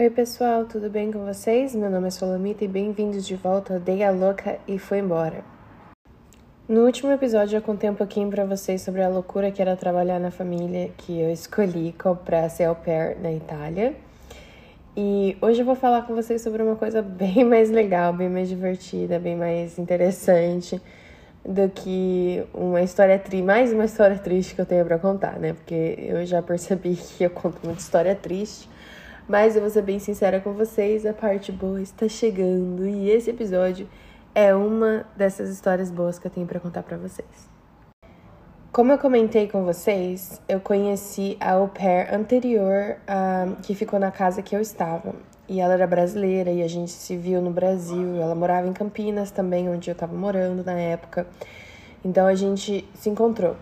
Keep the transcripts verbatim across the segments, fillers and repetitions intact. Oi pessoal, tudo bem com vocês? Meu nome é Solomita e bem-vindos de volta ao Deia Louca e Foi Embora. No último episódio eu contei um pouquinho pra vocês sobre a loucura que era trabalhar na família que eu escolhi comprar ser au pair na Itália. E hoje eu vou falar com vocês sobre uma coisa bem mais legal, bem mais divertida, bem mais interessante do que uma história triste, mais uma história triste que eu tenho pra contar, né? Porque eu já percebi que eu conto muita história triste. Mas eu vou ser bem sincera com vocês, a parte boa está chegando e esse episódio é uma dessas histórias boas que eu tenho para contar para vocês. Como eu comentei com vocês, eu conheci a au pair anterior a, que ficou na casa que eu estava. E ela era brasileira e a gente se viu no Brasil, ela morava em Campinas também, onde eu estava morando na época. Então a gente se encontrou.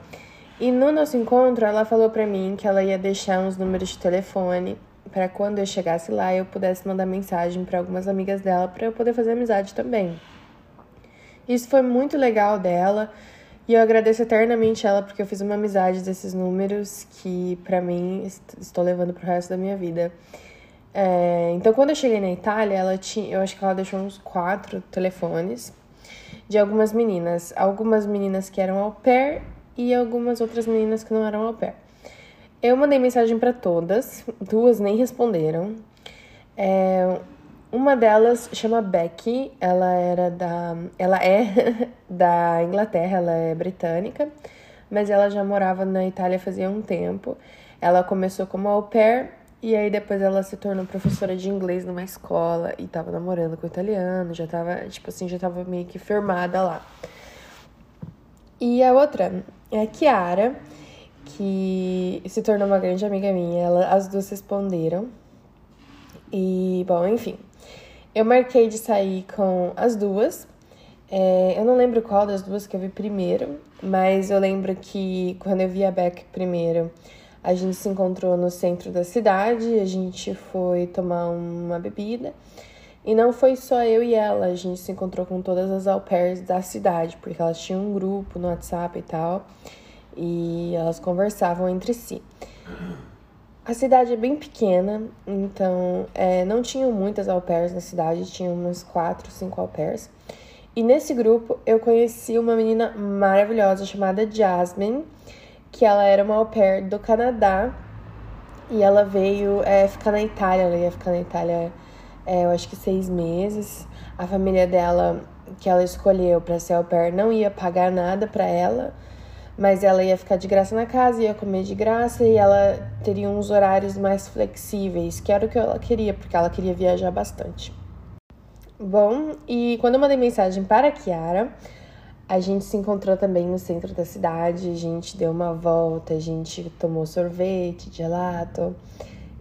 E no nosso encontro ela falou para mim que ela ia deixar uns números de telefone para quando eu chegasse lá eu pudesse mandar mensagem para algumas amigas dela para eu poder fazer amizade também. Isso foi muito legal dela e eu agradeço eternamente ela porque eu fiz uma amizade desses números que para mim estou levando pro resto da minha vida. É, então quando eu cheguei na Itália, ela tinha, eu acho que ela deixou uns quatro telefones de algumas meninas, algumas meninas que eram au pair e algumas outras meninas que não eram au pair. Eu mandei mensagem para todas, duas nem responderam. É, uma delas chama Becky, ela era da, ela é da Inglaterra, ela é britânica, mas ela já morava na Itália fazia um tempo. Ela começou como au pair e aí depois ela se tornou professora de inglês numa escola e tava namorando com o italiano, já tava, tipo assim, já tava meio que firmada lá. E a outra é a Chiara, que se tornou uma grande amiga minha. Ela, as duas responderam. E, bom, enfim. Eu marquei de sair com as duas. É, eu não lembro qual das duas que eu vi primeiro, mas eu lembro que quando eu vi a Beck primeiro, a gente se encontrou no centro da cidade, a gente foi tomar uma bebida. E não foi só eu e ela, a gente se encontrou com todas as au pairs da cidade, porque elas tinham um grupo no WhatsApp e tal. E elas conversavam entre si. A cidade é bem pequena, então é, não tinham muitas au pairs na cidade, tinham umas quatro, cinco au pairs. E nesse grupo eu conheci uma menina maravilhosa chamada Jasmine, que ela era uma au pair do Canadá. E ela veio é, ficar na Itália, ela ia ficar na Itália, é, eu acho que seis meses. A família dela, que ela escolheu para ser au pair, não ia pagar nada para ela. Mas ela ia ficar de graça na casa, ia comer de graça e ela teria uns horários mais flexíveis, que era o que ela queria, porque ela queria viajar bastante. Bom, e quando eu mandei mensagem para a Chiara, a gente se encontrou também no centro da cidade, a gente deu uma volta, a gente tomou sorvete, gelato.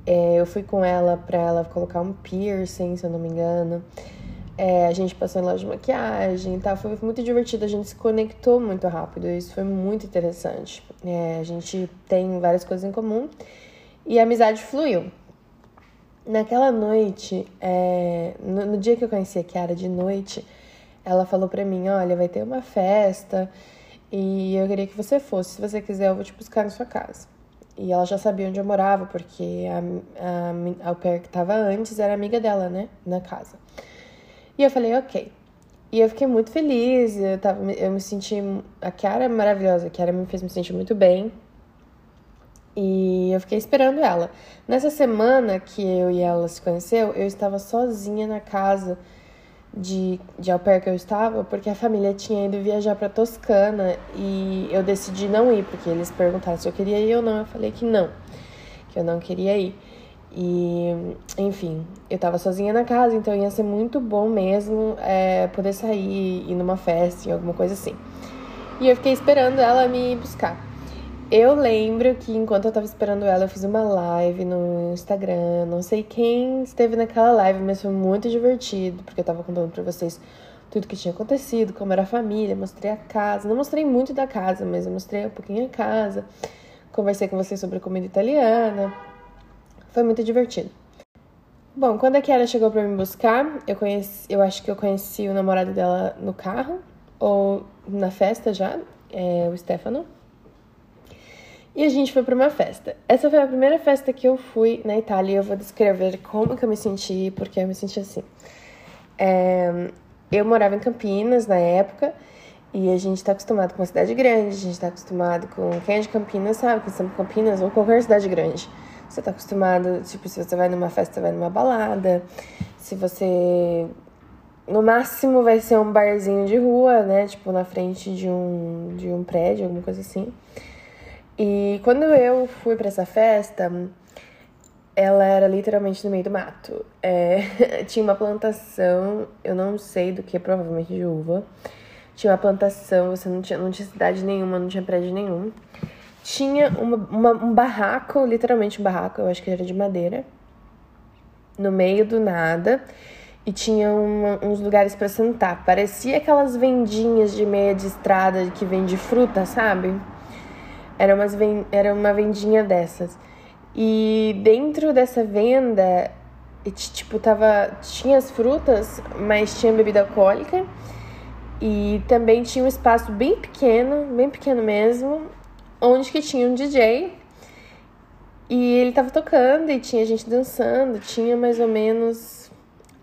É, eu fui com ela para ela colocar um piercing, se eu não me engano. É, a gente passou em loja de maquiagem e tal, foi muito divertido, a gente se conectou muito rápido, isso foi muito interessante. É, a gente tem várias coisas em comum e a amizade fluiu. Naquela noite, é, no, no dia que eu conheci a Chiara de noite, ela falou pra mim, olha, vai ter uma festa e eu queria que você fosse, se você quiser eu vou te buscar na sua casa. E ela já sabia onde eu morava, porque a, a, a au pair que tava antes era amiga dela, né, na casa. E eu falei, ok. E eu fiquei muito feliz, eu, tava, eu me senti... A Chiara é maravilhosa, a Chiara me fez me sentir muito bem. E eu fiquei esperando ela. Nessa semana que eu e ela se conheceu, eu estava sozinha na casa de, de au pair que eu estava, porque a família tinha ido viajar pra Toscana e eu decidi não ir, porque eles perguntaram se eu queria ir ou não. Eu falei que não, que eu não queria ir. E, enfim, eu tava sozinha na casa, então ia ser muito bom mesmo é, poder sair, ir numa festa, em alguma coisa assim. E eu fiquei esperando ela me buscar. Eu lembro que enquanto eu tava esperando ela, eu fiz uma live no Instagram, não sei quem esteve naquela live, mas foi muito divertido, porque eu tava contando pra vocês tudo que tinha acontecido, como era a família, mostrei a casa, não mostrei muito da casa, mas eu mostrei um pouquinho a casa, conversei com vocês sobre comida italiana. Foi muito divertido. Bom, quando a Chiara chegou pra me buscar, eu, conheci, eu acho que eu conheci o namorado dela no carro, ou na festa já, é, o Stefano. E a gente foi pra uma festa. Essa foi a primeira festa que eu fui na Itália e eu vou descrever como que eu me senti, porque eu me senti assim. É, eu morava em Campinas na época e a gente tá acostumado com uma cidade grande, a gente tá acostumado com... Quem é de Campinas sabe que estamos em Campinas ou qualquer cidade grande. Você tá acostumado, tipo, se você vai numa festa, vai numa balada, se você... No máximo vai ser um barzinho de rua, né? Tipo, na frente de um, de um prédio, alguma coisa assim. E quando eu fui pra essa festa, ela era literalmente no meio do mato. É, tinha uma plantação, eu não sei do que, provavelmente de uva. Tinha uma plantação, você não tinha, não tinha cidade nenhuma, não tinha prédio nenhum. Tinha uma, uma, um barraco, literalmente um barraco, eu acho que era de madeira, no meio do nada. E tinha uma, uns lugares pra sentar. Parecia aquelas vendinhas de meia de estrada que vende fruta, sabe? Era, umas ven... Era uma vendinha dessas. E dentro dessa venda, tipo, tava... tinha as frutas, mas tinha bebida alcoólica. E também tinha um espaço bem pequeno, bem pequeno mesmo, onde que tinha um D J. E ele tava tocando e tinha gente dançando. Tinha mais ou menos...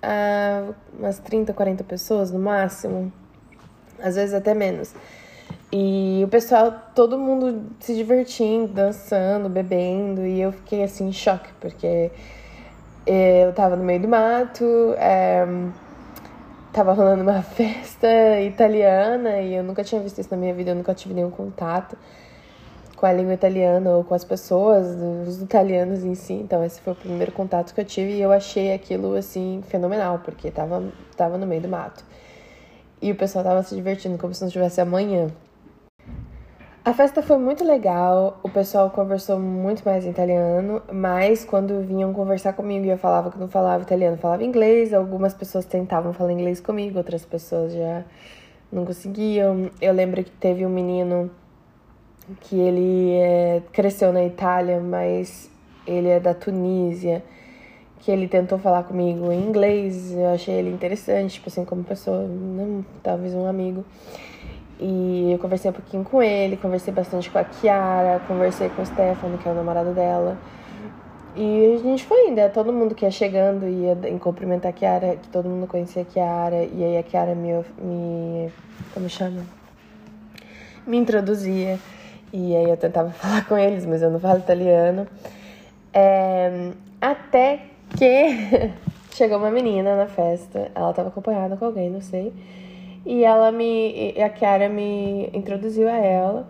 Uh, umas trinta, quarenta pessoas no máximo, às vezes até menos. E o pessoal, todo mundo se divertindo, dançando, bebendo. E eu fiquei assim em choque, porque eu tava no meio do mato, é, tava rolando uma festa italiana e eu nunca tinha visto isso na minha vida. Eu nunca tive nenhum contato com a língua italiana ou com as pessoas, os italianos em si. Então esse foi o primeiro contato que eu tive e eu achei aquilo, assim, fenomenal, porque tava, tava no meio do mato. E o pessoal tava se divertindo como se não tivesse amanhã. A festa foi muito legal, o pessoal conversou muito mais em italiano, mas quando vinham conversar comigo e eu falava que não falava italiano, falava inglês, algumas pessoas tentavam falar inglês comigo, outras pessoas já não conseguiam. Eu lembro que teve um menino... que ele é, cresceu na Itália, mas ele é da Tunísia, que ele tentou falar comigo em inglês. Eu achei ele interessante, tipo assim, como pessoa, não, talvez um amigo. E eu conversei um pouquinho com ele, conversei bastante com a Chiara, conversei com o Stefano, que é o namorado dela. E a gente foi ainda, todo mundo que ia chegando ia em cumprimentar a Chiara, que todo mundo conhecia a Chiara. E aí a Chiara me... me como chama? Me introduzia. E aí eu tentava falar com eles, mas eu não falo italiano. É, até que chegou uma menina na festa. Ela tava acompanhada com alguém, não sei. E ela me... A Chiara me introduziu a ela.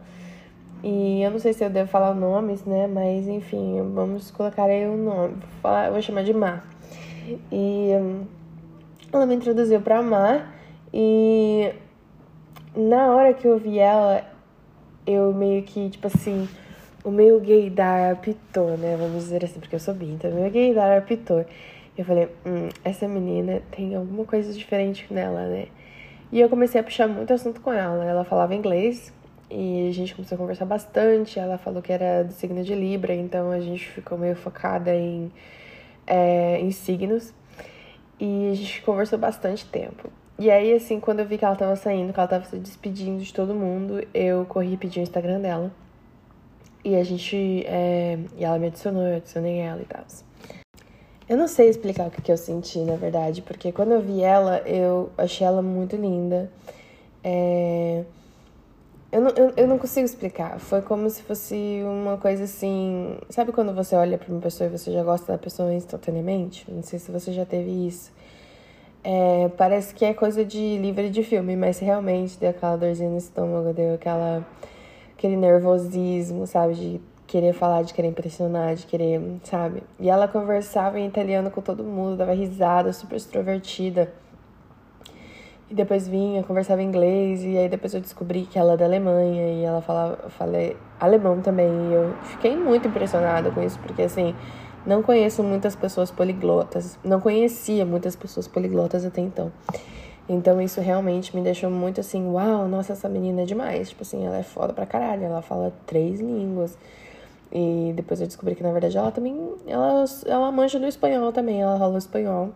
E eu não sei se eu devo falar nomes, né? Mas, enfim, vamos colocar aí o nome. Vou, falar, vou chamar de Má. E ela me introduziu pra Má. E na hora que eu vi ela... Eu meio que, tipo assim, o meu gaydar apitou, né? Vamos dizer assim, porque eu sou bi, então o meu gaydar apitou. Eu falei, hum, essa menina tem alguma coisa diferente nela, né? E eu comecei a puxar muito assunto com ela. Ela falava inglês e a gente começou a conversar bastante. Ela falou que era do signo de Libra, então a gente ficou meio focada em, é, em signos. E a gente conversou bastante tempo. E aí, assim, quando eu vi que ela tava saindo, que ela tava se despedindo de todo mundo, eu corri e pedi o Instagram dela. E a gente... É... E ela me adicionou, eu adicionei ela e tal. Eu não sei explicar o que, que eu senti, na verdade, porque quando eu vi ela, eu achei ela muito linda. É... Eu, não, eu, eu não consigo explicar. Foi como se fosse uma coisa assim... Sabe quando você olha pra uma pessoa e você já gosta da pessoa instantaneamente? Não sei se você já teve isso. É, parece que é coisa de livro de filme, mas realmente deu aquela dorzinha no estômago, deu aquela, aquele nervosismo, sabe? De querer falar, de querer impressionar, de querer, sabe? E ela conversava em italiano com todo mundo, dava risada, super extrovertida. E depois vinha, conversava em inglês, e aí depois eu descobri que ela é da Alemanha, e ela falava, eu falei alemão também, e eu fiquei muito impressionada com isso, porque assim... Não conheço muitas pessoas poliglotas. Não conhecia muitas pessoas poliglotas até então. Então isso realmente me deixou muito assim... Uau, nossa, essa menina é demais. Tipo assim, ela é foda pra caralho. Ela fala três línguas. E depois eu descobri que, na verdade, ela também... Ela, ela manja do espanhol também. Ela rola espanhol.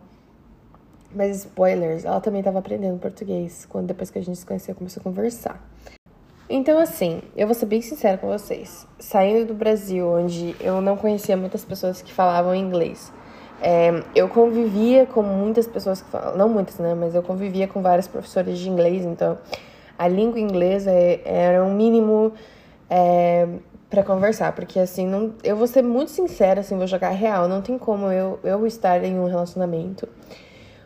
Mas, spoilers, ela também tava aprendendo português. Quando depois que a gente se conheceu, começou a conversar. Então, assim, eu vou ser bem sincera com vocês. Saindo do Brasil, onde eu não conhecia muitas pessoas que falavam inglês, é, eu convivia com muitas pessoas que falavam... Não muitas, né? Mas eu convivia com várias professoras de inglês. Então, a língua inglesa é, era um mínimo é, pra conversar. Porque, assim, não, eu vou ser muito sincera, assim, vou jogar real. Não tem como eu, eu estar em um relacionamento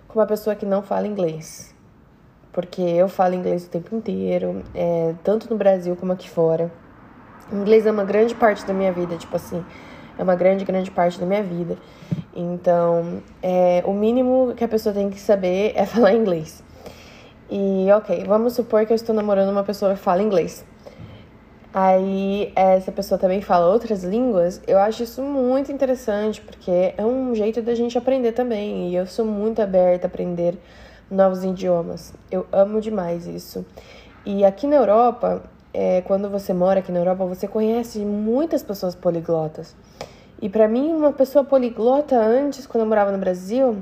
com uma pessoa que não fala inglês. Porque eu falo inglês o tempo inteiro, é, tanto no Brasil como aqui fora. O inglês é uma grande parte da minha vida, tipo assim, é uma grande, grande parte da minha vida. Então, é, o mínimo que a pessoa tem que saber é falar inglês. E, ok, vamos supor que eu estou namorando uma pessoa que fala inglês. Aí, essa pessoa também fala outras línguas, eu acho isso muito interessante, porque é um jeito da gente aprender também. E eu sou muito aberta a aprender novos idiomas, eu amo demais isso. E aqui na Europa, é, quando você mora aqui na Europa, você conhece muitas pessoas poliglotas. E pra mim, uma pessoa poliglota antes, quando eu morava no Brasil,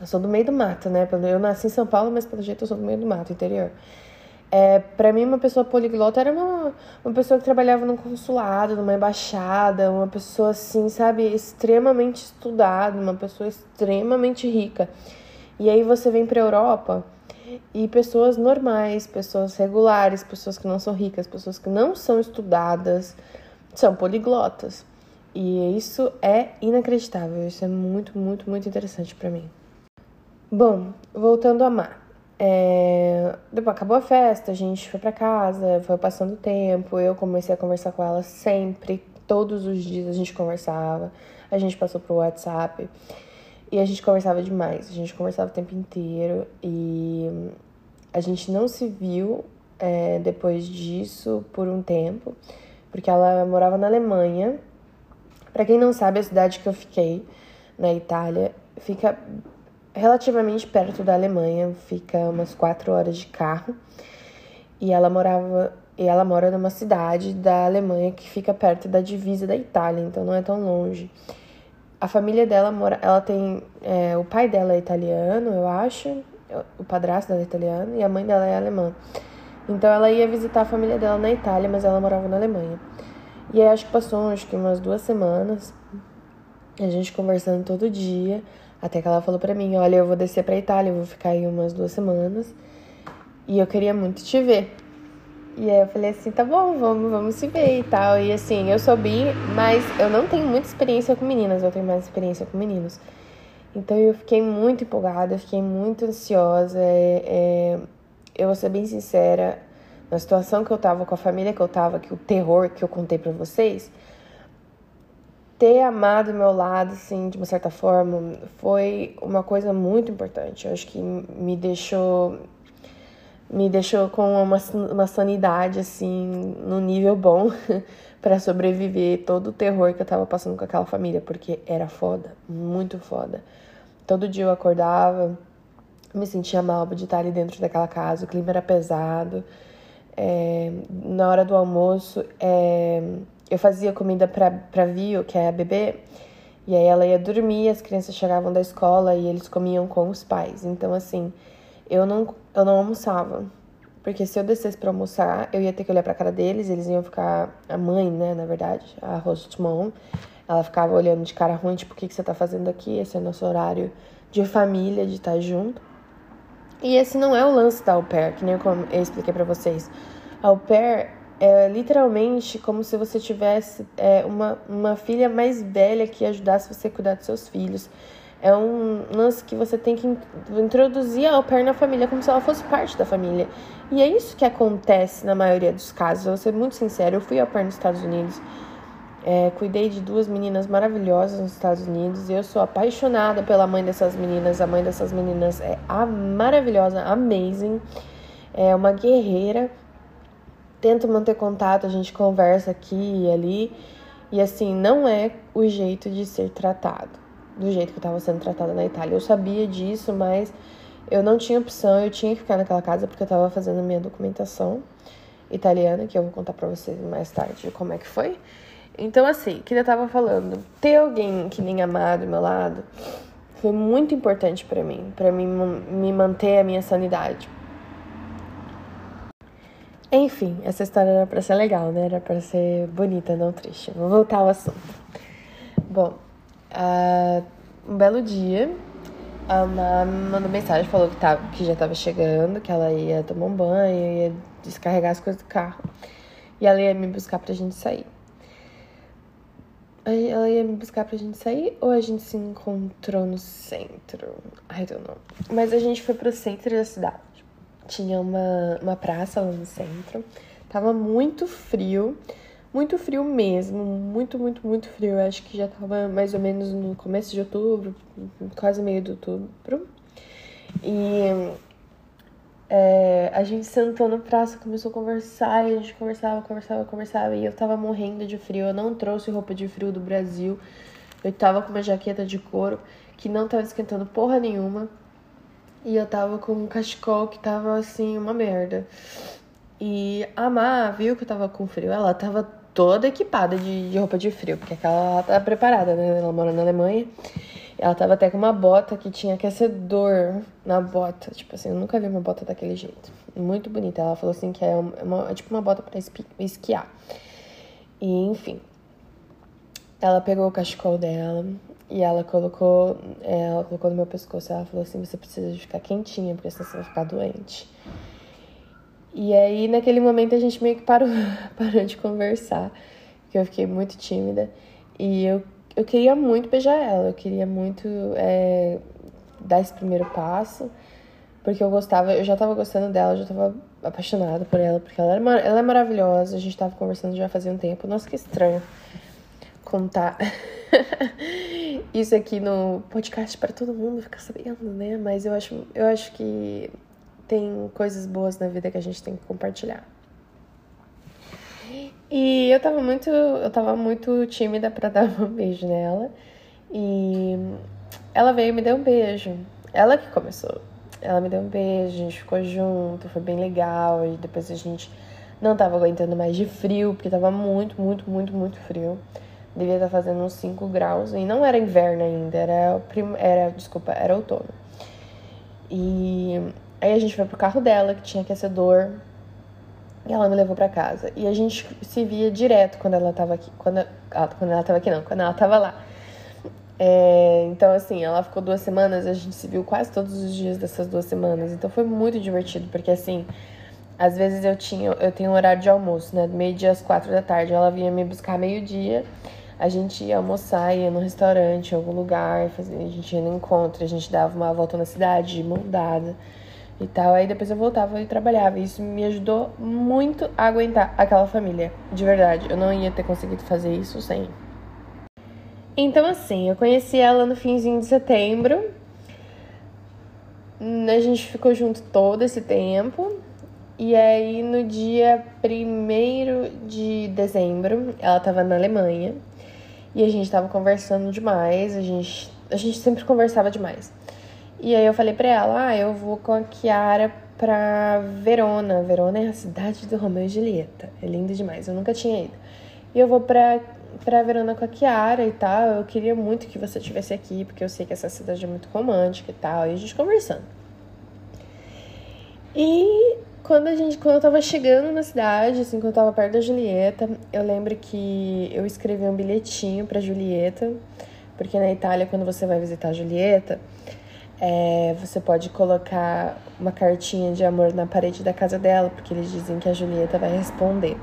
eu sou do meio do mato, né? Eu nasci em São Paulo, mas pelo jeito eu sou do meio do mato, interior. É, pra mim, uma pessoa poliglota era uma, uma pessoa que trabalhava num consulado, numa embaixada, uma pessoa assim, sabe, extremamente estudada, uma pessoa extremamente rica. E aí você vem para a Europa e pessoas normais, pessoas regulares, pessoas que não são ricas, pessoas que não são estudadas, são poliglotas. E isso é inacreditável, isso é muito, muito, muito interessante para mim. Bom, voltando a Má. É... Depois acabou a festa, a gente foi para casa, foi passando o tempo, eu comecei a conversar com ela sempre, todos os dias a gente conversava, a gente passou pro WhatsApp. E a gente conversava demais, a gente conversava o tempo inteiro e a gente não se viu é, depois disso por um tempo, porque ela morava na Alemanha. Pra quem não sabe, a cidade que eu fiquei, na Itália, fica relativamente perto da Alemanha, fica umas quatro horas de carro. E ela morava, e ela mora numa cidade da Alemanha que fica perto da divisa da Itália, então não é tão longe. A família dela mora... Ela tem... É, o pai dela é italiano, eu acho. O padrasto dela é italiano. E a mãe dela é alemã. Então, ela ia visitar a família dela na Itália, mas ela morava na Alemanha. E aí, acho que passou acho que umas duas semanas. A gente conversando todo dia. Até que ela falou pra mim, olha, eu vou descer pra Itália. Eu vou ficar aí umas duas semanas. E eu queria muito te ver. E aí eu falei assim, tá bom, vamos, vamos se ver e tal. E assim, eu sou bi, mas eu não tenho muita experiência com meninas, eu tenho mais experiência com meninos. Então eu fiquei muito empolgada, eu fiquei muito ansiosa. É, é, eu vou ser bem sincera, na situação que eu tava, com a família que eu tava, que o terror que eu contei pra vocês, ter amado meu lado, assim, de uma certa forma, foi uma coisa muito importante. Eu acho que me deixou... Me deixou com uma, uma sanidade, assim, no nível bom pra sobreviver todo o terror que eu tava passando com aquela família, porque era foda, muito foda. Todo dia eu acordava, me sentia mal de estar ali dentro daquela casa, o clima era pesado. É, na hora do almoço, é, eu fazia comida pra, pra Vio, que é a bebê, e aí ela ia dormir, as crianças chegavam da escola e eles comiam com os pais. Então, assim... Eu não, eu não almoçava, porque se eu descesse pra almoçar, eu ia ter que olhar pra cara deles, eles iam ficar... A mãe, né, na verdade, a Rossmann, ela ficava olhando de cara ruim, tipo, o que, que você tá fazendo aqui? Esse é o nosso horário de família, de estar junto. E esse não é o lance da au pair, que nem eu, eu expliquei pra vocês. A au pair é literalmente como se você tivesse é, uma, uma filha mais velha que ajudasse você a cuidar dos seus filhos. É um lance que você tem que introduzir a au pair na família como se ela fosse parte da família. E é isso que acontece na maioria dos casos. Eu vou ser muito sincera, eu fui au pair nos Estados Unidos. É, cuidei de duas meninas maravilhosas nos Estados Unidos. E eu sou apaixonada pela mãe dessas meninas. A mãe dessas meninas é a maravilhosa, amazing. É uma guerreira. Tento manter contato, a gente conversa aqui e ali. E assim, não é o jeito de ser tratado. Do jeito que eu tava sendo tratada na Itália. Eu sabia disso, mas eu não tinha opção. Eu tinha que ficar naquela casa porque eu tava fazendo a minha documentação italiana, que eu vou contar pra vocês mais tarde como é que foi. Então, assim, que eu tava falando, ter alguém que nem amado do meu lado foi muito importante pra mim, pra mim me manter a minha sanidade. Enfim, essa história era pra ser legal, né? Era pra ser bonita, não triste. Vou voltar ao assunto. Bom, uh, um belo dia, a Má me mandou mensagem, falou que, tava, que já tava chegando, que ela ia tomar um banho, ia descarregar as coisas do carro. E ela ia me buscar pra gente sair. Ela ia me buscar pra gente sair ou a gente se encontrou no centro? I don't know. Mas a gente foi pro centro da cidade. Tinha uma, uma praça lá no centro. Tava muito frio. Muito frio mesmo. Muito, muito, muito frio. Eu acho que já tava mais ou menos no começo de outubro. Quase meio de outubro. E é, a gente sentou na praça, começou a conversar. E a gente conversava, conversava, conversava. E eu tava morrendo de frio. Eu não trouxe roupa de frio do Brasil. Eu tava com uma jaqueta de couro que não tava esquentando porra nenhuma. E eu tava com um cachecol que tava, assim, uma merda. E a Má viu que eu tava com frio. Ela tava toda equipada de, de roupa de frio, porque ela tá preparada, né? Ela mora na Alemanha. Ela tava até com uma bota que tinha aquecedor na bota. Tipo assim, eu nunca vi uma bota daquele jeito. Muito bonita. Ela falou assim que é, uma, é tipo uma bota pra esqui, esquiar. E, enfim. Ela pegou o cachecol dela. E ela colocou, ela colocou no meu pescoço. Ela falou assim, você precisa de ficar quentinha, porque senão você vai ficar doente. E aí, naquele momento, a gente meio que parou, parou de conversar. Porque eu fiquei muito tímida. E eu, eu queria muito beijar ela. Eu queria muito é, dar esse primeiro passo. Porque eu gostava, eu já tava gostando dela. Eu já tava apaixonada por ela. Porque ela, era, ela é maravilhosa. A gente tava conversando já fazia um tempo. Nossa, que estranho contar isso aqui no podcast para todo mundo ficar sabendo, né? Mas eu acho, eu acho que tem coisas boas na vida que a gente tem que compartilhar. E eu tava muito, eu tava muito tímida para dar um beijo nela. E ela veio e me deu um beijo. Ela que começou. Ela me deu um beijo, a gente ficou junto, foi bem legal. E depois a gente não tava aguentando mais de frio, porque tava muito, muito, muito, muito frio. Devia estar fazendo uns cinco graus. E não era inverno ainda, era, prim... era, desculpa, era outono. E aí a gente foi pro carro dela, que tinha aquecedor. E ela me levou pra casa. E a gente se via direto quando ela tava aqui. Quando, ela... quando ela tava aqui, não, quando ela tava lá. É... Então, assim, ela ficou duas semanas. A gente se viu quase todos os dias dessas duas semanas. Então foi muito divertido, porque assim... Às vezes eu, tinha... eu tenho um horário de almoço, né? Meio-dia às quatro da tarde. Ela vinha me buscar meio-dia. A gente ia almoçar, ia no restaurante, em algum lugar, fazia, a gente ia no encontro, a gente dava uma volta na cidade, de mão dada e tal. Aí depois eu voltava e trabalhava. E isso me ajudou muito a aguentar aquela família, de verdade. Eu não ia ter conseguido fazer isso sem. Então, assim, eu conheci ela no finzinho de setembro. A gente ficou junto todo esse tempo. E aí, no dia primeiro de dezembro, ela tava na Alemanha. E a gente tava conversando demais, a gente, a gente sempre conversava demais. E aí eu falei pra ela, ah, eu vou com a Chiara pra Verona. Verona é a cidade do Romeu e Julieta, é linda demais, eu nunca tinha ido. E eu vou pra, pra Verona com a Chiara e tal, eu queria muito que você estivesse aqui, porque eu sei que essa cidade é muito romântica e tal. E a gente conversando. E quando, a gente, quando eu tava chegando na cidade, assim, quando eu tava perto da Julieta, eu lembro que eu escrevi um bilhetinho pra Julieta, porque na Itália, quando você vai visitar a Julieta, é, você pode colocar uma cartinha de amor na parede da casa dela, porque eles dizem que a Julieta vai responder.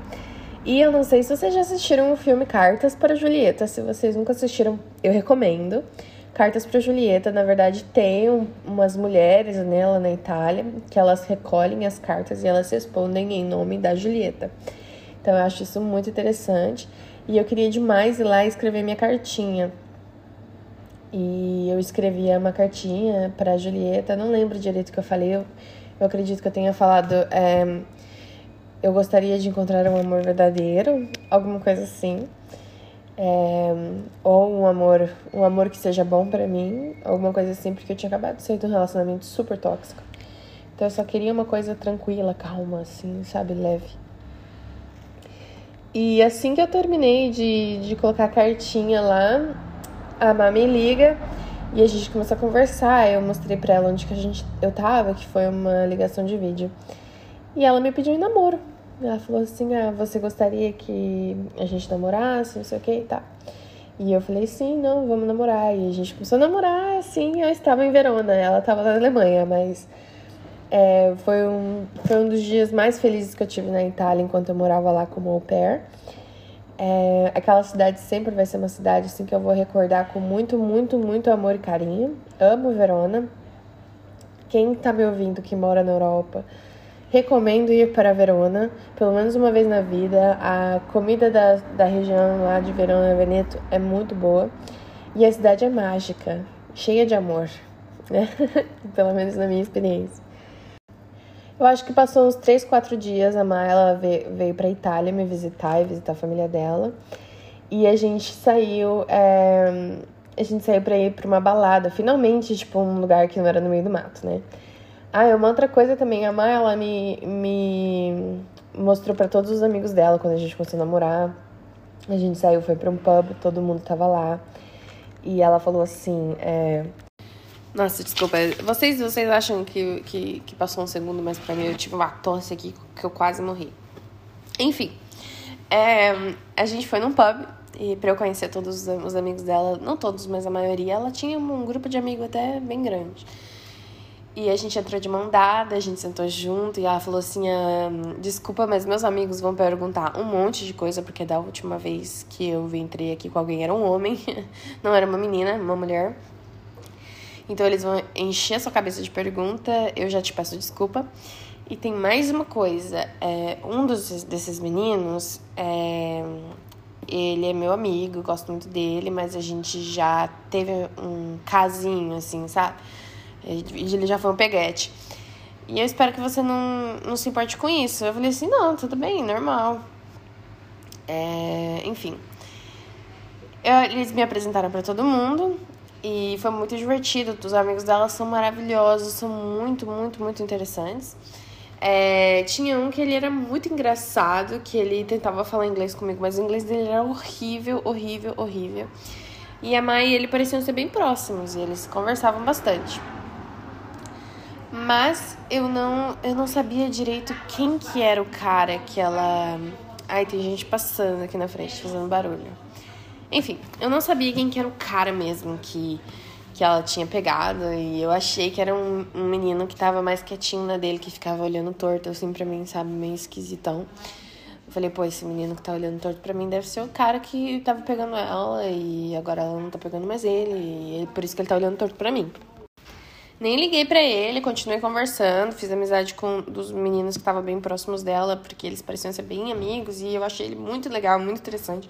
E eu não sei se vocês já assistiram o filme Cartas para a Julieta. Se vocês nunca assistiram, eu recomendo. Cartas para a Julieta, na verdade, tem um, umas mulheres nela na Itália que elas recolhem as cartas e elas respondem em nome da Julieta. Então, eu acho isso muito interessante. E eu queria demais ir lá escrever minha cartinha. E eu escrevia uma cartinha para a Julieta, não lembro direito o que eu falei. Eu, eu acredito que eu tenha falado... É, eu gostaria de encontrar um amor verdadeiro, alguma coisa assim. É, ou um amor, um amor que seja bom pra mim, alguma coisa assim, porque eu tinha acabado de sair de um relacionamento super tóxico. Então eu só queria uma coisa tranquila, calma, assim, sabe, leve. E assim que eu terminei de, de colocar a cartinha lá, a Má me liga e a gente começou a conversar. Eu mostrei pra ela onde que a gente, eu tava, que foi uma ligação de vídeo. E ela me pediu em namoro. Ela falou assim, ah, você gostaria que a gente namorasse, não sei o que e tal. E eu falei, sim, não, vamos namorar. E a gente começou a namorar, assim, eu estava em Verona, ela estava na Alemanha, mas é, foi, um, foi um dos dias mais felizes que eu tive na Itália enquanto eu morava lá como au pair. É, aquela cidade sempre vai ser uma cidade, assim, que eu vou recordar com muito, muito, muito amor e carinho. Amo Verona. Quem tá me ouvindo que mora na Europa, recomendo ir para Verona, pelo menos uma vez na vida. A comida da, da região lá de Verona, Veneto, é muito boa. E a cidade é mágica, cheia de amor, né? Pelo menos na minha experiência. Eu acho que passou uns três, quatro dias, a Má, ela veio pra Itália me visitar e visitar a família dela. E a gente saiu, é, a gente saiu pra ir pra uma balada, finalmente, tipo, um lugar que não era no meio do mato, né? Ah, é uma outra coisa também, a Má, ela me, me mostrou pra todos os amigos dela quando a gente começou a namorar. A gente saiu, foi pra um pub, todo mundo tava lá. E ela falou assim, é... Nossa, desculpa. Vocês, vocês acham que, que, que passou um segundo, mas pra mim eu tive uma tosse aqui que eu quase morri. Enfim, é, a gente foi num pub e pra eu conhecer todos os, os amigos dela, não todos, mas a maioria, ela tinha um grupo de amigos até bem grande. E a gente entrou de mão dada, a gente sentou junto e ela falou assim, ah, desculpa, mas meus amigos vão perguntar um monte de coisa, porque da última vez que eu entrei aqui com alguém era um homem, não era uma menina, uma mulher. Então, eles vão encher a sua cabeça de pergunta, eu já te peço desculpa. E tem mais uma coisa, é, um dos, desses meninos, é, ele é meu amigo, gosto muito dele, mas a gente já teve um casinho, assim, sabe? Ele já foi um peguete. E eu espero que você não, não se importe com isso. Eu falei assim, não, tudo bem, normal. É, enfim, eu, eles me apresentaram pra todo mundo. E foi muito divertido, os amigos dela são maravilhosos, são muito, muito, muito interessantes. É, tinha um que ele era muito engraçado, que ele tentava falar inglês comigo, mas o inglês dele era horrível, horrível, horrível. E a Mai e ele pareciam ser bem próximos, e eles conversavam bastante. Mas eu não, eu não sabia direito quem que era o cara que ela... Ai, tem gente passando aqui na frente, fazendo barulho. Enfim, eu não sabia quem que era o cara mesmo que, que ela tinha pegado. E eu achei que era um, um menino que tava mais quietinho na dele, que ficava olhando torto, assim, pra mim, sabe? Meio esquisitão. Eu falei, pô, esse menino que tá olhando torto pra mim deve ser o cara que tava pegando ela e agora ela não tá pegando mais ele. E por isso que ele tá olhando torto pra mim. Nem liguei pra ele, continuei conversando, fiz amizade com um dos meninos que estavam bem próximos dela, porque eles pareciam ser bem amigos e eu achei ele muito legal, muito interessante.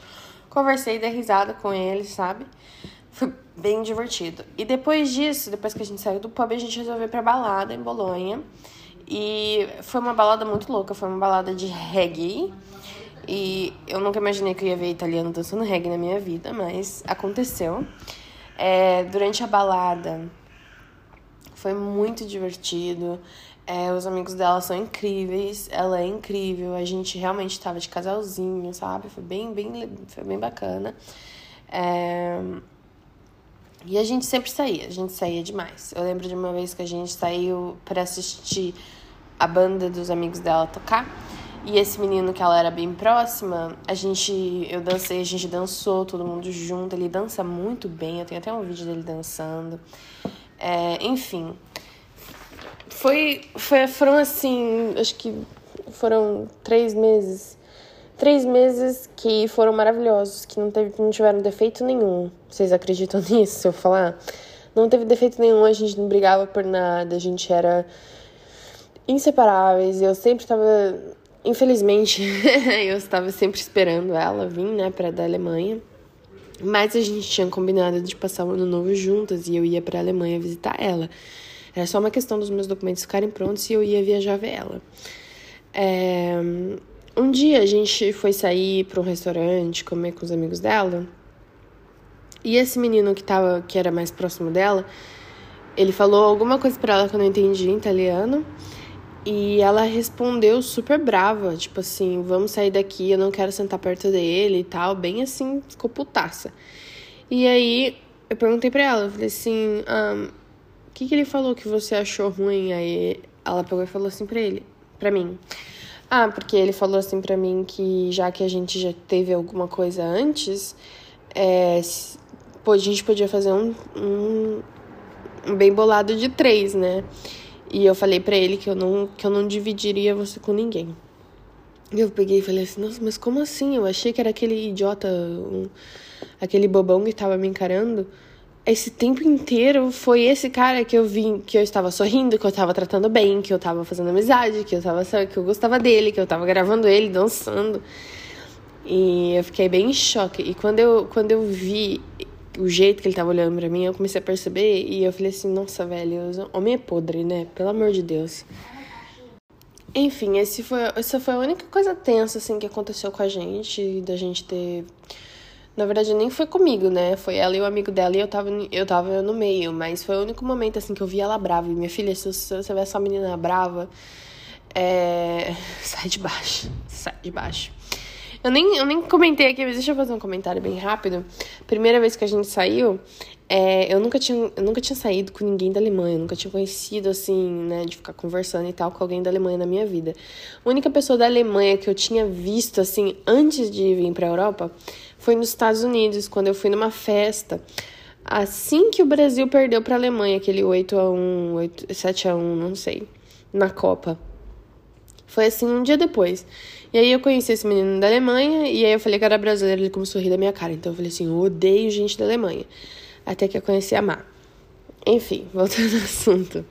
Conversei, dei risada com ele, sabe? Foi bem divertido. E depois disso, depois que a gente saiu do pub, a gente resolveu ir pra balada em Bolonha. E foi uma balada muito louca, foi uma balada de reggae. E eu nunca imaginei que eu ia ver italiano dançando reggae na minha vida, mas aconteceu. É, durante a balada, foi muito divertido. É, os amigos dela são incríveis, ela é incrível, a gente realmente tava de casalzinho, sabe? Foi bem, bem, foi bem bacana. É... E a gente sempre saía, a gente saía demais. Eu lembro de uma vez que a gente saiu pra assistir a banda dos amigos dela tocar. E esse menino que ela era bem próxima, a gente, eu dancei, a gente dançou, todo mundo junto. Ele dança muito bem, eu tenho até um vídeo dele dançando. É, enfim... Foi, foi, foram assim, acho que foram três meses, três meses que foram maravilhosos, que não, teve, não tiveram defeito nenhum. Vocês acreditam nisso, se eu falar? Não teve defeito nenhum, a gente não brigava por nada, a gente era inseparáveis. Eu sempre estava, infelizmente, eu estava sempre esperando ela vir, né, pra da Alemanha. Mas a gente tinha combinado de passar o ano novo juntas e eu ia pra Alemanha visitar ela. Era só uma questão dos meus documentos ficarem prontos e eu ia viajar ver ela. É... Um dia a gente foi sair para um restaurante, comer com os amigos dela. E esse menino que, tava, que era mais próximo dela, ele falou alguma coisa para ela que eu não entendi em italiano. E ela respondeu super brava, tipo assim, vamos sair daqui, eu não quero sentar perto dele e tal. Bem assim, ficou putaça. E aí eu perguntei para ela, eu falei assim... Um, O que, que ele falou que você achou ruim? Aí ela pegou e falou assim pra ele, pra mim. Ah, porque ele falou assim pra mim que já que a gente já teve alguma coisa antes, é, a gente podia fazer um, um, um bem bolado de três, né? E eu falei pra ele que eu não, que eu não dividiria você com ninguém. E eu peguei e falei assim, nossa, mas como assim? Eu achei que era aquele idiota, um, aquele bobão que tava me encarando. Esse tempo inteiro foi esse cara que eu vi, que eu estava sorrindo, que eu estava tratando bem, que eu estava fazendo amizade, que eu, tava, que eu gostava dele, que eu estava gravando ele, dançando. E eu fiquei bem em choque. E quando eu, quando eu vi o jeito que ele estava olhando pra mim, eu comecei a perceber e eu falei assim, nossa, velho, homem é podre, né? Pelo amor de Deus. Enfim, esse foi, essa foi a única coisa tensa, assim, que aconteceu com a gente, da gente ter... Na verdade, nem foi comigo, né? Foi ela e o amigo dela e eu tava, eu tava no meio. Mas foi o único momento, assim, que eu vi ela brava. E minha filha, se você vê essa menina brava, é... sai de baixo. Sai de baixo. Eu nem, eu nem comentei aqui, mas deixa eu fazer um comentário bem rápido. Primeira vez que a gente saiu, é, eu, nunca tinha, eu nunca tinha saído com ninguém da Alemanha. Eu nunca tinha conhecido, assim, né? De ficar conversando e tal com alguém da Alemanha na minha vida. A única pessoa da Alemanha que eu tinha visto, assim, antes de vir pra Europa... Foi nos Estados Unidos, quando eu fui numa festa. Assim que o Brasil perdeu para a Alemanha, aquele oito a um, sete a um, não sei, na Copa. Foi assim um dia depois. E aí eu conheci esse menino da Alemanha, e aí eu falei que era brasileiro, ele começou a rir da minha cara. Então eu falei assim, eu odeio gente da Alemanha. Até que eu conheci a Má. Enfim, voltando ao assunto.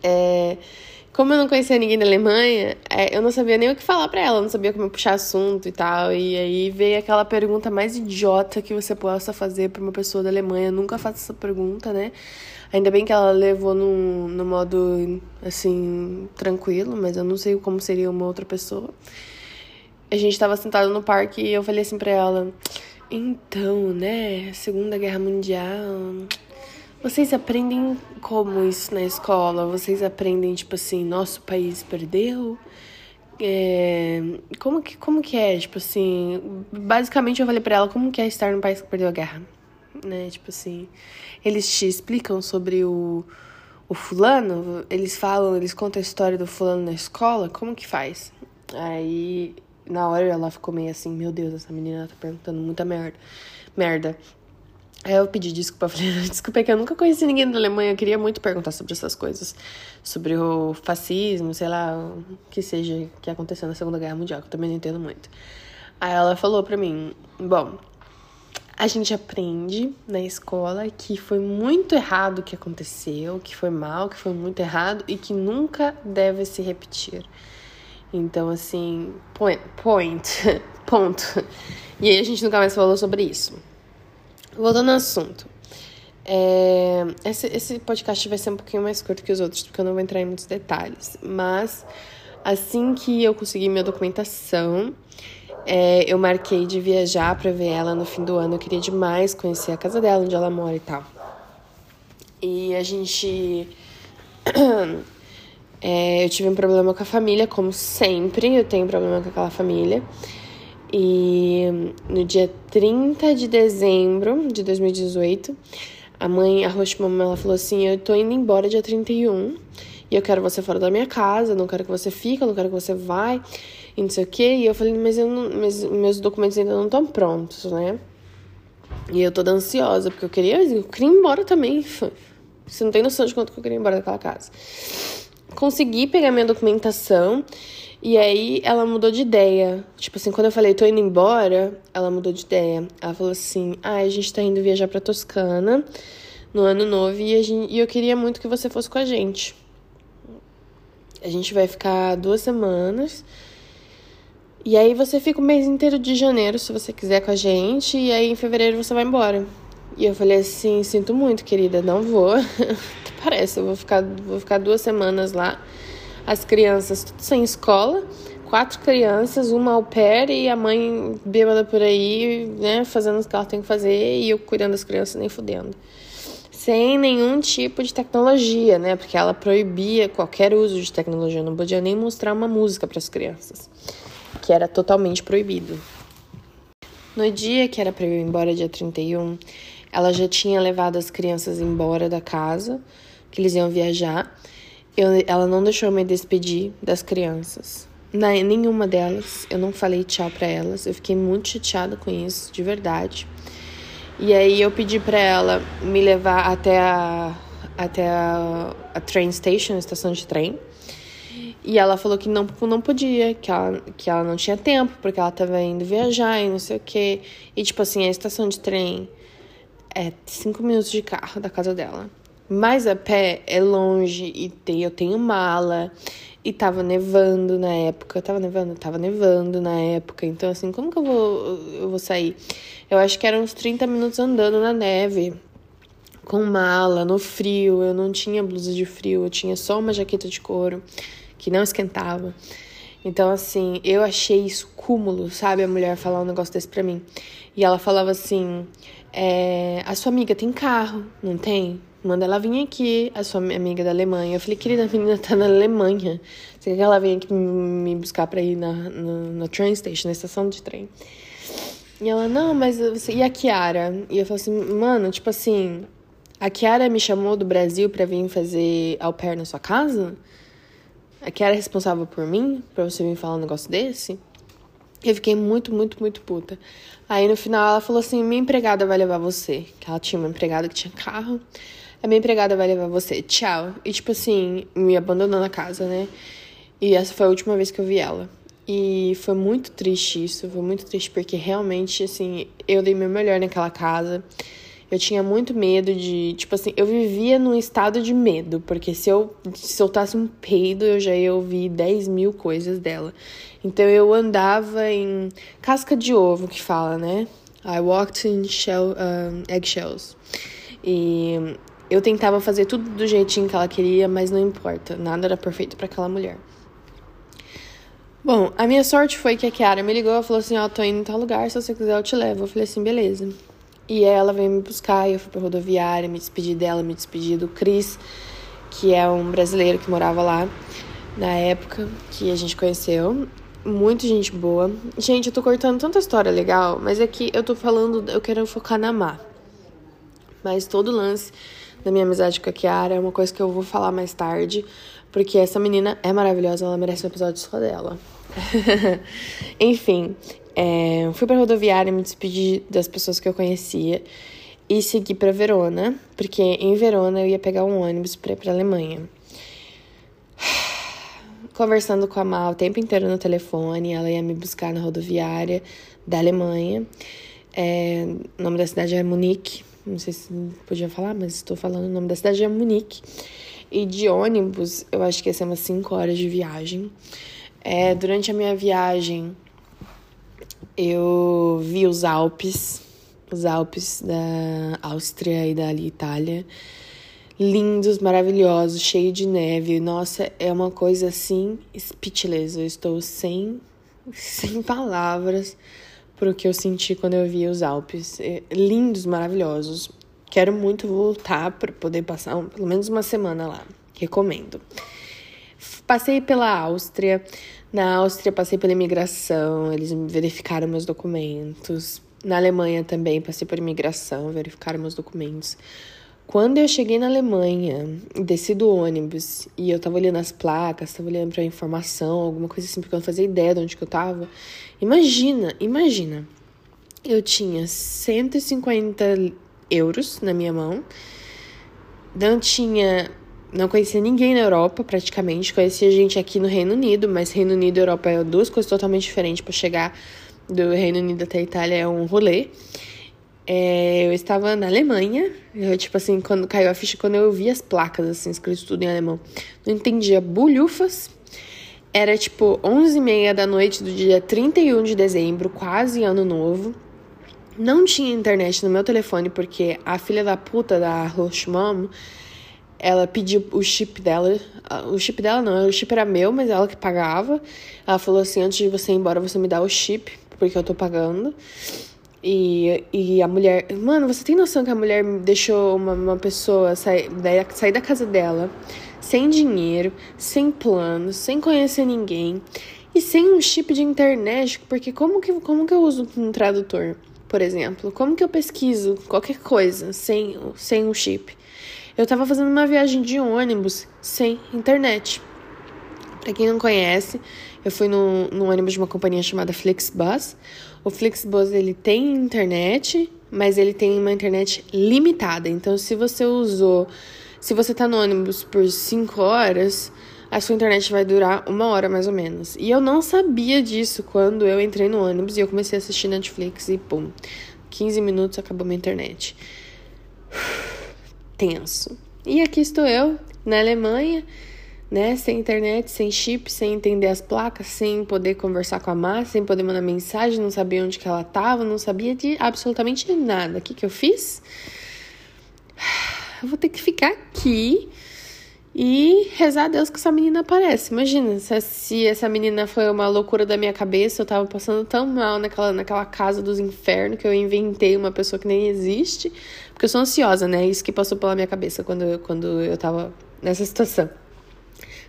É... Como eu não conhecia ninguém da Alemanha, eu não sabia nem o que falar pra ela, eu não sabia como puxar assunto e tal. E aí veio aquela pergunta mais idiota que você possa fazer pra uma pessoa da Alemanha. Eu nunca faço essa pergunta, né? Ainda bem que ela levou no, no modo, assim, tranquilo, mas eu não sei como seria uma outra pessoa. A gente tava sentado no parque e eu falei assim pra ela, então, né, Segunda Guerra Mundial... Vocês aprendem como isso na escola? Vocês aprendem, tipo assim, nosso país perdeu? É, como, que, como que é? Tipo assim, basicamente eu falei pra ela como que é estar num país que perdeu a guerra, né? Tipo assim, eles te explicam sobre o, o fulano? Eles falam, eles contam a história do fulano na escola? Como que faz? Aí, na hora ela ficou meio assim, meu Deus, essa menina tá perguntando muita merda. Merda. Aí eu pedi desculpa, falei, desculpa, é que eu nunca conheci ninguém da Alemanha, eu queria muito perguntar sobre essas coisas, sobre o fascismo, sei lá, o que seja que aconteceu na Segunda Guerra Mundial, que eu também não entendo muito. Aí ela falou pra mim, bom, a gente aprende na escola que foi muito errado o que aconteceu, que foi mal, que foi muito errado e que nunca deve se repetir. Então, assim, point, point ponto. E aí a gente nunca mais falou sobre isso. Voltando ao assunto, é, esse, esse podcast vai ser um pouquinho mais curto que os outros, porque eu não vou entrar em muitos detalhes, mas assim que eu consegui minha documentação, é, eu marquei de viajar pra ver ela no fim do ano, eu queria demais conhecer a casa dela, onde ela mora e tal, e a gente... é, eu tive um problema com a família, como sempre, eu tenho problema com aquela família. E no dia trinta de dezembro de dois mil e dezoito, a mãe, a Rossmann, ela falou assim, eu tô indo embora dia trinta e um, e eu quero você fora da minha casa, não quero que você fique, não quero que você vai, e não sei o quê. E eu falei, mas eu não, meus, meus documentos ainda não estão prontos, né? E eu toda ansiosa, porque eu queria, eu queria ir embora também. Você não tem noção de quanto que eu queria ir embora daquela casa. Consegui pegar minha documentação. E aí, ela mudou de ideia. Tipo assim, quando eu falei, tô indo embora, ela mudou de ideia. Ela falou assim, ah, a gente tá indo viajar pra Toscana no ano novo e, a gente, e eu queria muito que você fosse com a gente. A gente vai ficar duas semanas. E aí, você fica o mês inteiro de janeiro, se você quiser, com a gente. E aí, em fevereiro, você vai embora. E eu falei assim, sinto muito, querida, não vou. Parece, eu vou ficar, vou ficar duas semanas lá. As crianças tudo sem escola, quatro crianças, uma au pair e a mãe bêbada por aí, né, fazendo o que ela tem que fazer e eu cuidando das crianças nem fudendo. Sem nenhum tipo de tecnologia, né, porque ela proibia qualquer uso de tecnologia, não podia nem mostrar uma música para as crianças, que era totalmente proibido. No dia que era para eu ir embora, dia trinta e um, ela já tinha levado as crianças embora da casa, que eles iam viajar. Eu, ela não deixou eu me despedir das crianças. Na, nenhuma delas, eu não falei tchau pra elas, eu fiquei muito chateada com isso, de verdade. E aí eu pedi pra ela me levar até a, até a, a train station, a estação de trem. E ela falou que não, não podia, que ela, que ela não tinha tempo, porque ela tava indo viajar e não sei o quê. E tipo assim, a estação de trem é cinco minutos de carro da casa dela. Mas a pé é longe e eu tenho mala. E tava nevando na época, tava nevando, tava nevando na época. Então, assim, como que eu vou, eu vou sair? Eu acho que eram uns trinta minutos andando na neve, com mala, no frio. Eu não tinha blusa de frio, eu tinha só uma jaqueta de couro, que não esquentava. Então, assim, eu achei isso cúmulo, sabe? A mulher falar um negócio desse pra mim. E ela falava assim, é, a sua amiga tem carro, não tem? Manda ela vir aqui, a sua amiga da Alemanha. Eu falei, querida, a menina tá na Alemanha. Você quer que ela venha aqui me buscar pra ir na, na, na train station, na estação de trem? E ela, não, mas... Você... E a Chiara? E eu falei assim, mano, tipo assim... A Chiara me chamou do Brasil pra vir fazer au pair na sua casa? A Chiara é responsável por mim? Pra você vir falar um negócio desse? Eu fiquei muito, muito, muito puta. Aí no final ela falou assim, minha empregada vai levar você. Que ela tinha uma empregada que tinha carro... A minha empregada vai levar você, tchau. E, tipo assim, me abandonou na casa, né? E essa foi a última vez que eu vi ela. E foi muito triste isso, foi muito triste, porque realmente, assim, eu dei meu melhor naquela casa. Eu tinha muito medo de... Tipo assim, eu vivia num estado de medo, porque se eu soltasse um peido, eu já ia ouvir dez mil coisas dela. Então, eu andava em casca de ovo, que fala, né? I walked in shell, um, eggshells. E... Eu tentava fazer tudo do jeitinho que ela queria, mas não importa. Nada era perfeito pra aquela mulher. Bom, a minha sorte foi que a Chiara me ligou e falou assim, ó, oh, tô indo em tal lugar, se você quiser eu te levo. Eu falei assim, beleza. E ela veio me buscar, eu fui pra rodoviária, me despedi dela, me despedi do Cris, que é um brasileiro que morava lá na época que a gente conheceu. Muito gente boa. Gente, eu tô cortando tanta história legal, mas é que eu tô falando, eu quero focar na Má. Mas todo lance... da minha amizade com a Chiara, é uma coisa que eu vou falar mais tarde, porque essa menina é maravilhosa, ela merece um episódio só dela. Enfim, é, fui pra rodoviária, me despedi das pessoas que eu conhecia e segui pra Verona, porque em Verona eu ia pegar um ônibus pra ir pra Alemanha. Conversando com a Má o tempo inteiro no telefone, ela ia me buscar na rodoviária da Alemanha, é, o nome da cidade é Munique. Não sei se podia falar, mas estou falando. O nome da cidade é Munique. E de ônibus, eu acho que ia ser umas cinco horas de viagem. É, durante a minha viagem, eu vi os Alpes. Os Alpes da Áustria e da Itália. Lindos, maravilhosos, cheio de neve. Nossa, é uma coisa assim, speechless. Eu estou sem, sem palavras. Pro que eu senti quando eu vi os Alpes. Lindos, maravilhosos. Quero muito voltar para poder passar um, pelo menos uma semana lá. Recomendo. Passei pela Áustria. Na Áustria passei pela imigração. Eles verificaram meus documentos. Na Alemanha também passei por imigração. Verificaram meus documentos. Quando eu cheguei na Alemanha, desci do ônibus e eu tava olhando as placas, tava olhando pra informação, alguma coisa assim, porque eu não fazia ideia de onde que eu tava. Imagina, imagina. Eu tinha cento e cinquenta euros na minha mão. Não tinha... Não conhecia ninguém na Europa, praticamente. Conhecia gente aqui no Reino Unido, mas Reino Unido e Europa é duas coisas totalmente diferentes. Pra chegar do Reino Unido até a Itália é um rolê. É, eu estava na Alemanha, eu, tipo assim, quando caiu a ficha, quando eu vi as placas, assim, escrito tudo em alemão, não entendia bulhufas. Era, tipo, onze e meia da noite do dia trinta e um de dezembro, quase ano novo. Não tinha internet no meu telefone, porque a filha da puta da Rossmann, ela pediu o chip dela, o chip dela não, o chip era meu, mas ela que pagava. Ela falou assim, antes de você ir embora, você me dá o chip, porque eu tô pagando. E, e a mulher... Mano, você tem noção que a mulher deixou uma, uma pessoa sair, daí, sair da casa dela sem dinheiro, sem plano, sem conhecer ninguém e sem um chip de internet? Porque como que, como que eu uso um tradutor, por exemplo? Como que eu pesquiso qualquer coisa sem, sem um chip? Eu tava fazendo uma viagem de ônibus sem internet. Para quem não conhece, eu fui num, num ônibus de uma companhia chamada Flixbus. O Flixbus, ele tem internet, mas ele tem uma internet limitada. Então, se você usou... Se você tá no ônibus por cinco horas, a sua internet vai durar uma hora, mais ou menos. E eu não sabia disso quando eu entrei no ônibus e eu comecei a assistir Netflix e pum, quinze minutos, acabou minha internet. Tenso. E aqui estou eu, na Alemanha, né, sem internet, sem chip, sem entender as placas, sem poder conversar com a Má, sem poder mandar mensagem, não sabia onde que ela tava, não sabia de absolutamente nada. O que que eu fiz? Eu vou ter que ficar aqui e rezar a Deus que essa menina aparece. Imagina, se essa menina foi uma loucura da minha cabeça, eu tava passando tão mal naquela, naquela casa dos infernos que eu inventei uma pessoa que nem existe. Porque eu sou ansiosa, né? Isso que passou pela minha cabeça quando eu, quando eu tava nessa situação.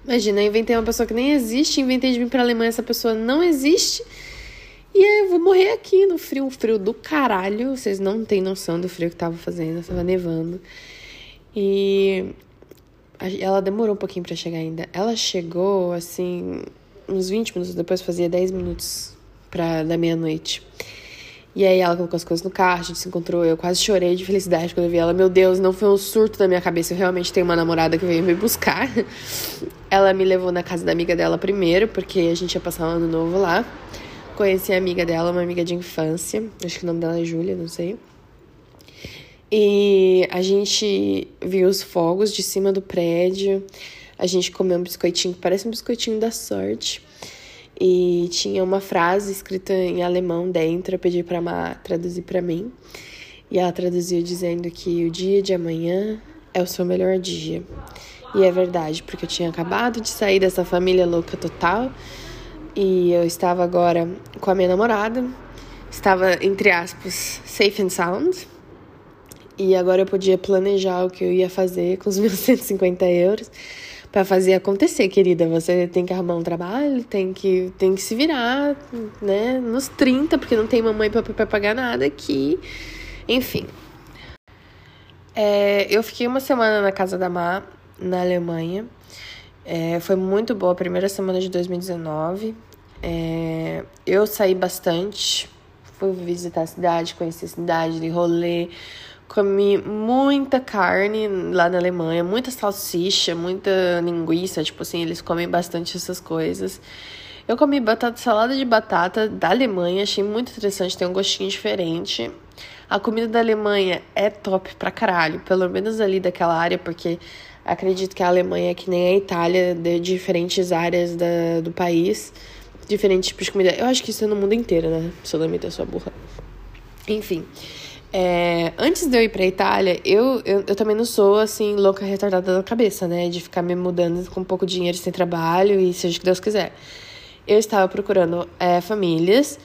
Imagina, eu inventei uma pessoa que nem existe, inventei de vir pra Alemanha, essa pessoa não existe. E aí eu vou morrer aqui no frio, frio do caralho. Vocês não têm noção do frio que tava fazendo, tava nevando. E ela demorou um pouquinho pra chegar ainda. Ela chegou, assim, uns vinte minutos depois, fazia dez minutos pra, da meia-noite. E aí ela colocou as coisas no carro, a gente se encontrou. Eu quase chorei de felicidade quando eu vi ela. Meu Deus, não foi um surto da minha cabeça. Eu realmente tenho uma namorada que veio me buscar. Ela me levou na casa da amiga dela primeiro, porque a gente ia passar um ano novo lá. Conheci a amiga dela, uma amiga de infância. Acho que o nome dela é Júlia, não sei. E a gente viu os fogos de cima do prédio, a gente comeu um biscoitinho que parece um biscoitinho da sorte. E tinha uma frase escrita em alemão dentro, eu pedi pra Má traduzir pra mim. E ela traduziu dizendo que o dia de amanhã é o seu melhor dia. E é verdade, porque eu tinha acabado de sair dessa família louca total. E eu estava agora com a minha namorada, estava, entre aspas, safe and sound. E agora eu podia planejar o que eu ia fazer com os meus cento e cinquenta euros para fazer acontecer, querida. Você tem que arrumar um trabalho, tem que, tem que se virar, né? Nos trinta, porque não tem mamãe para pagar nada aqui. Enfim. É, eu fiquei uma semana na casa da Má, na Alemanha. É, foi muito boa a primeira semana de dois mil e dezenove. É, eu saí bastante. Fui visitar a cidade, conheci a cidade, de rolê. Comi muita carne lá na Alemanha, muita salsicha, muita linguiça, tipo assim, eles comem bastante essas coisas. Eu comi batata, salada de batata da Alemanha, achei muito interessante, tem um gostinho diferente. A comida da Alemanha é top pra caralho, pelo menos ali daquela área, porque acredito que a Alemanha é que nem a Itália, de diferentes áreas da, do país, diferentes tipos de comida. Eu acho que isso é no mundo inteiro, né? Solomita, sua burra. Enfim... É, antes de eu ir pra Itália, eu, eu, eu também não sou, assim, louca, retardada da cabeça, né? De ficar me mudando com pouco dinheiro, sem trabalho e seja o que Deus quiser. Eu estava procurando é, famílias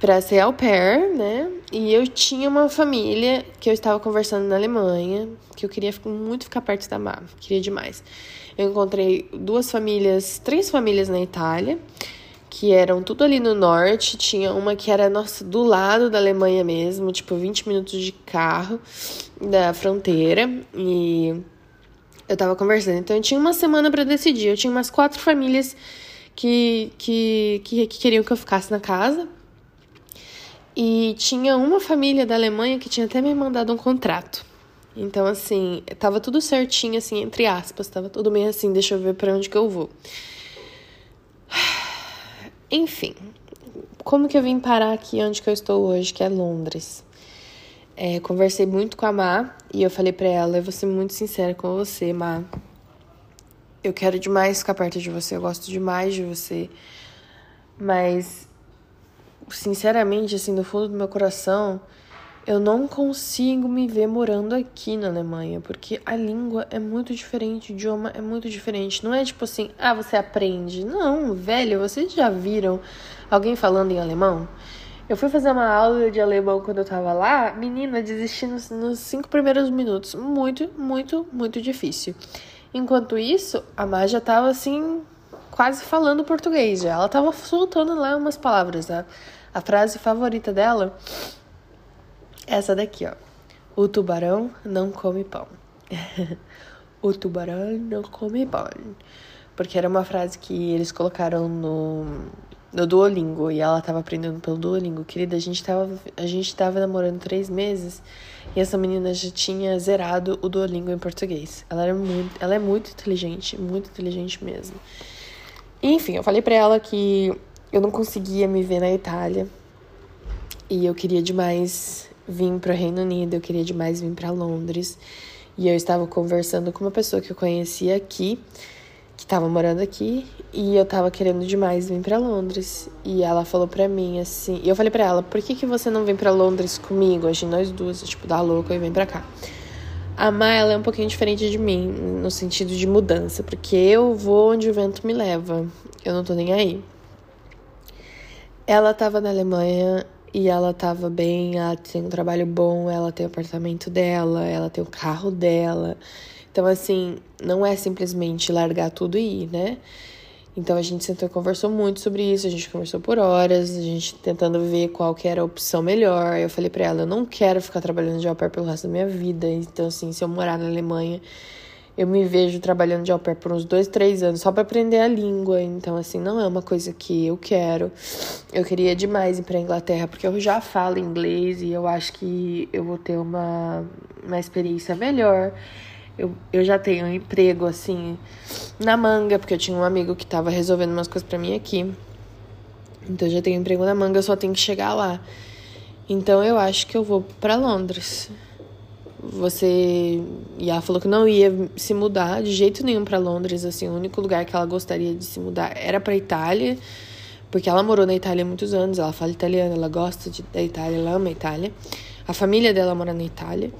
pra ser au pair, né? E eu tinha uma família que eu estava conversando na Alemanha, que eu queria muito ficar perto da Má, queria demais. Eu encontrei duas famílias, três famílias na Itália, que eram tudo ali no norte. Tinha uma que era, nossa, do lado da Alemanha mesmo, tipo vinte minutos de carro da fronteira, e eu tava conversando. Então eu tinha uma semana pra decidir, eu tinha umas quatro famílias que, que, que, que queriam que eu ficasse na casa, e tinha uma família da Alemanha que tinha até me mandado um contrato. Então, assim, tava tudo certinho, assim, entre aspas, tava tudo meio assim, deixa eu ver pra onde que eu vou. Enfim, como que eu vim parar aqui onde que eu estou hoje, que é Londres? É, conversei muito com a Má e eu falei pra ela, eu vou ser muito sincera com você, Má. Eu quero demais ficar perto de você, eu gosto demais de você. Mas, sinceramente, assim, do fundo do meu coração, eu não consigo me ver morando aqui na Alemanha. Porque a língua é muito diferente, o idioma é muito diferente. Não é tipo assim, ah, você aprende. Não, velho, vocês já viram alguém falando em alemão? Eu fui fazer uma aula de alemão quando eu tava lá. Menina, desisti nos, nos cinco primeiros minutos. Muito, muito, muito difícil. Enquanto isso, a Má já tava assim, quase falando português já. Ela tava soltando lá umas palavras, né? A frase favorita dela... Essa daqui, ó. O tubarão não come pão. O tubarão não come pão. porque era uma frase que eles colocaram no, no Duolingo, e ela tava aprendendo pelo Duolingo. Querida, a gente, tava, a gente tava namorando três meses e essa menina já tinha zerado o Duolingo em português. Ela, era muito, ela é muito inteligente, muito inteligente mesmo. Enfim, eu falei pra ela que eu não conseguia me ver na Itália e eu queria demais vir pro Reino Unido, eu queria demais vir pra Londres. E eu estava conversando com uma pessoa que eu conhecia aqui, que estava morando aqui, e eu estava querendo demais vir para Londres. E ela falou para mim assim, e eu falei para ela, por que que você não vem para Londres comigo? A gente, nós duas, tipo, dá louca e vem para cá. A Má, ela é um pouquinho diferente de mim, no sentido de mudança, porque eu vou onde o vento me leva, eu não tô nem aí. Ela estava na Alemanha e ela tava bem, ela tem um trabalho bom, ela tem o apartamento dela, ela tem o carro dela. Então, assim, não é simplesmente largar tudo e ir, né? Então, a gente sentou e conversou muito sobre isso, a gente conversou por horas, a gente tentando ver qual que era a opção melhor. Eu falei pra ela, eu não quero ficar trabalhando de au pair pelo resto da minha vida. Então, assim, se eu morar na Alemanha, eu me vejo trabalhando de au pair por uns dois, três anos, só pra aprender a língua. Então, assim, não é uma coisa que eu quero. Eu queria demais ir pra Inglaterra, porque eu já falo inglês e eu acho que eu vou ter uma, uma experiência melhor. Eu, eu já tenho um emprego, assim, na manga, porque eu tinha um amigo que tava resolvendo umas coisas pra mim aqui. Então, eu já tenho um emprego na manga, eu só tenho que chegar lá. Então, eu acho que eu vou pra Londres. Você... E ela falou que não ia se mudar de jeito nenhum pra Londres, assim. O único lugar que ela gostaria de se mudar era pra Itália, porque ela morou na Itália há muitos anos, ela fala italiano, ela gosta de, da Itália, ela ama a Itália. A família dela mora na Itália.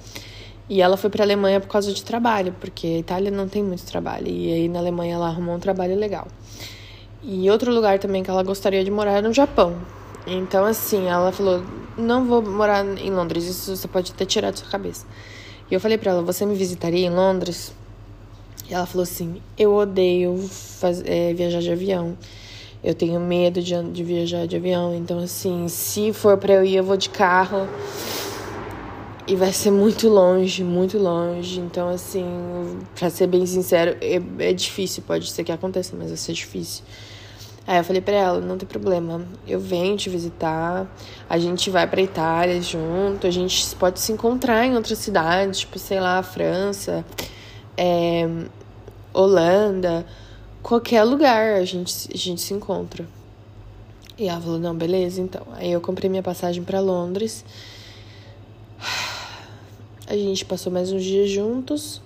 E ela foi pra Alemanha por causa de trabalho, porque a Itália não tem muito trabalho. E aí, na Alemanha, ela arrumou um trabalho legal. E outro lugar também que ela gostaria de morar era no Japão. Então, assim, ela falou, não vou morar em Londres, isso você pode até tirar da sua cabeça. E eu falei pra ela, você me visitaria em Londres? E ela falou assim, eu odeio faz, é, viajar de avião, eu tenho medo de, de viajar de avião. Então, assim, se for pra eu ir, eu vou de carro. E vai ser muito longe, muito longe. Então, assim, pra ser bem sincero, é, é difícil, pode ser que aconteça, mas vai ser difícil. Aí eu falei pra ela, não tem problema, eu venho te visitar, a gente vai pra Itália junto, a gente pode se encontrar em outras cidades, tipo, sei lá, França, é, Holanda, qualquer lugar a gente, a gente se encontra. E ela falou, não, beleza, então. Aí eu comprei minha passagem pra Londres, a gente passou mais uns dias juntos.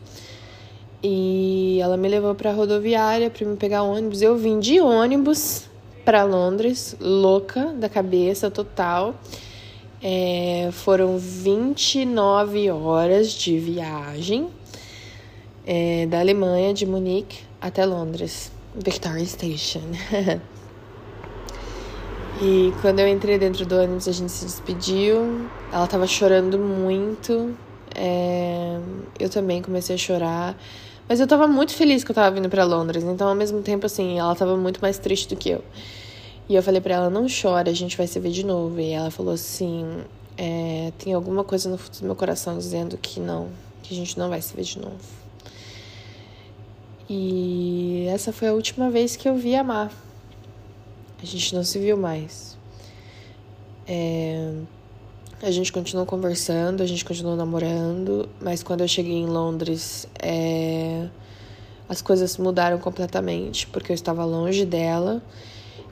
E ela me levou pra rodoviária pra me pegar ônibus. Eu vim de ônibus pra Londres, louca da cabeça total. É, foram vinte e nove horas de viagem é, da Alemanha, de Munique, até Londres. Victoria Station. E quando eu entrei dentro do ônibus, a gente se despediu. Ela tava chorando muito. É, eu também comecei a chorar. Mas eu tava muito feliz que eu tava vindo pra Londres. Então, ao mesmo tempo, assim, ela tava muito mais triste do que eu. E eu falei pra ela, não chora, a gente vai se ver de novo. E ela falou assim, é, tem alguma coisa no fundo do meu coração dizendo que não, que a gente não vai se ver de novo. E essa foi a última vez que eu vi a Má. A gente não se viu mais. É... A gente continuou conversando, a gente continuou namorando, mas quando eu cheguei em Londres, é... as coisas mudaram completamente, porque eu estava longe dela.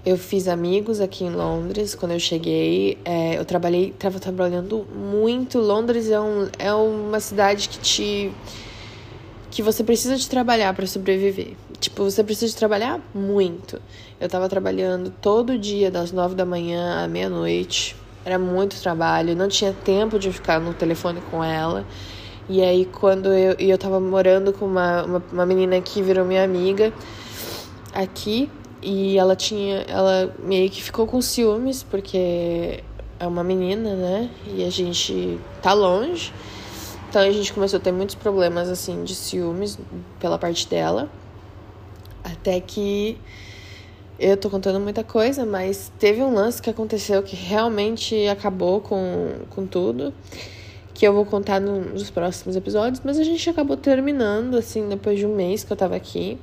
Eu fiz amigos aqui em Londres, quando eu cheguei, é... eu trabalhei, estava trabalhando muito. Londres é, um, é uma cidade que te... que você precisa de trabalhar para sobreviver. Tipo, você precisa de trabalhar muito. Eu estava trabalhando todo dia, das nove da manhã à meia-noite. Era muito trabalho, não tinha tempo de ficar no telefone com ela. E aí, quando eu, eu tava morando com uma, uma, uma menina que virou minha amiga aqui, e ela tinha, ela meio que ficou com ciúmes, porque é uma menina, né? E a gente tá longe. Então, a gente começou a ter muitos problemas, assim, de ciúmes pela parte dela. Até que... Eu tô contando muita coisa, mas teve um lance que aconteceu que realmente acabou com, com tudo, que eu vou contar no, nos próximos episódios, mas a gente acabou terminando, assim, depois de um mês que eu tava aqui.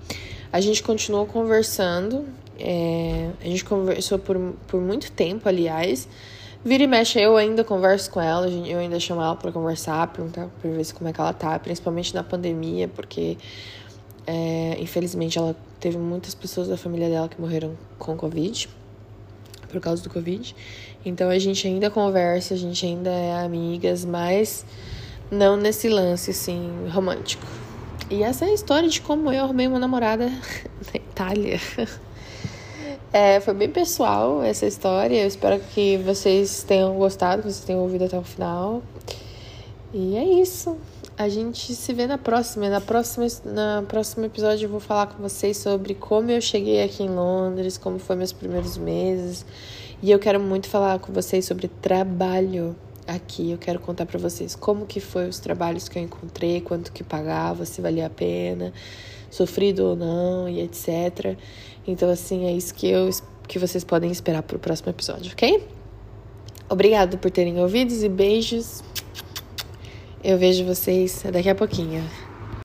A gente continuou conversando, é, a gente conversou por, por muito tempo, aliás. Vira e mexe, eu ainda converso com ela, eu ainda chamo ela pra conversar, perguntar pra ver como é que ela tá, principalmente na pandemia, porque, é, infelizmente, ela teve muitas pessoas da família dela que morreram com Covid, por causa do Covid. Então, a gente ainda conversa, a gente ainda é amigas, mas não nesse lance, assim, romântico. E essa é a história de como eu arrumei uma namorada na Itália. É, foi bem pessoal essa história. Eu espero que vocês tenham gostado, que vocês tenham ouvido até o final. E é isso. A gente se vê na próxima. Na próxima, na próximo episódio eu vou falar com vocês sobre como eu cheguei aqui em Londres, como foi meus primeiros meses. E eu quero muito falar com vocês sobre trabalho. Aqui eu quero contar pra vocês como que foi os trabalhos que eu encontrei, quanto que pagava, se valia a pena, sofrido ou não, e etcétera. Então, assim, é isso que, eu, que vocês podem esperar pro próximo episódio, ok? Obrigado por terem ouvido e beijos. Eu vejo vocês daqui a pouquinho.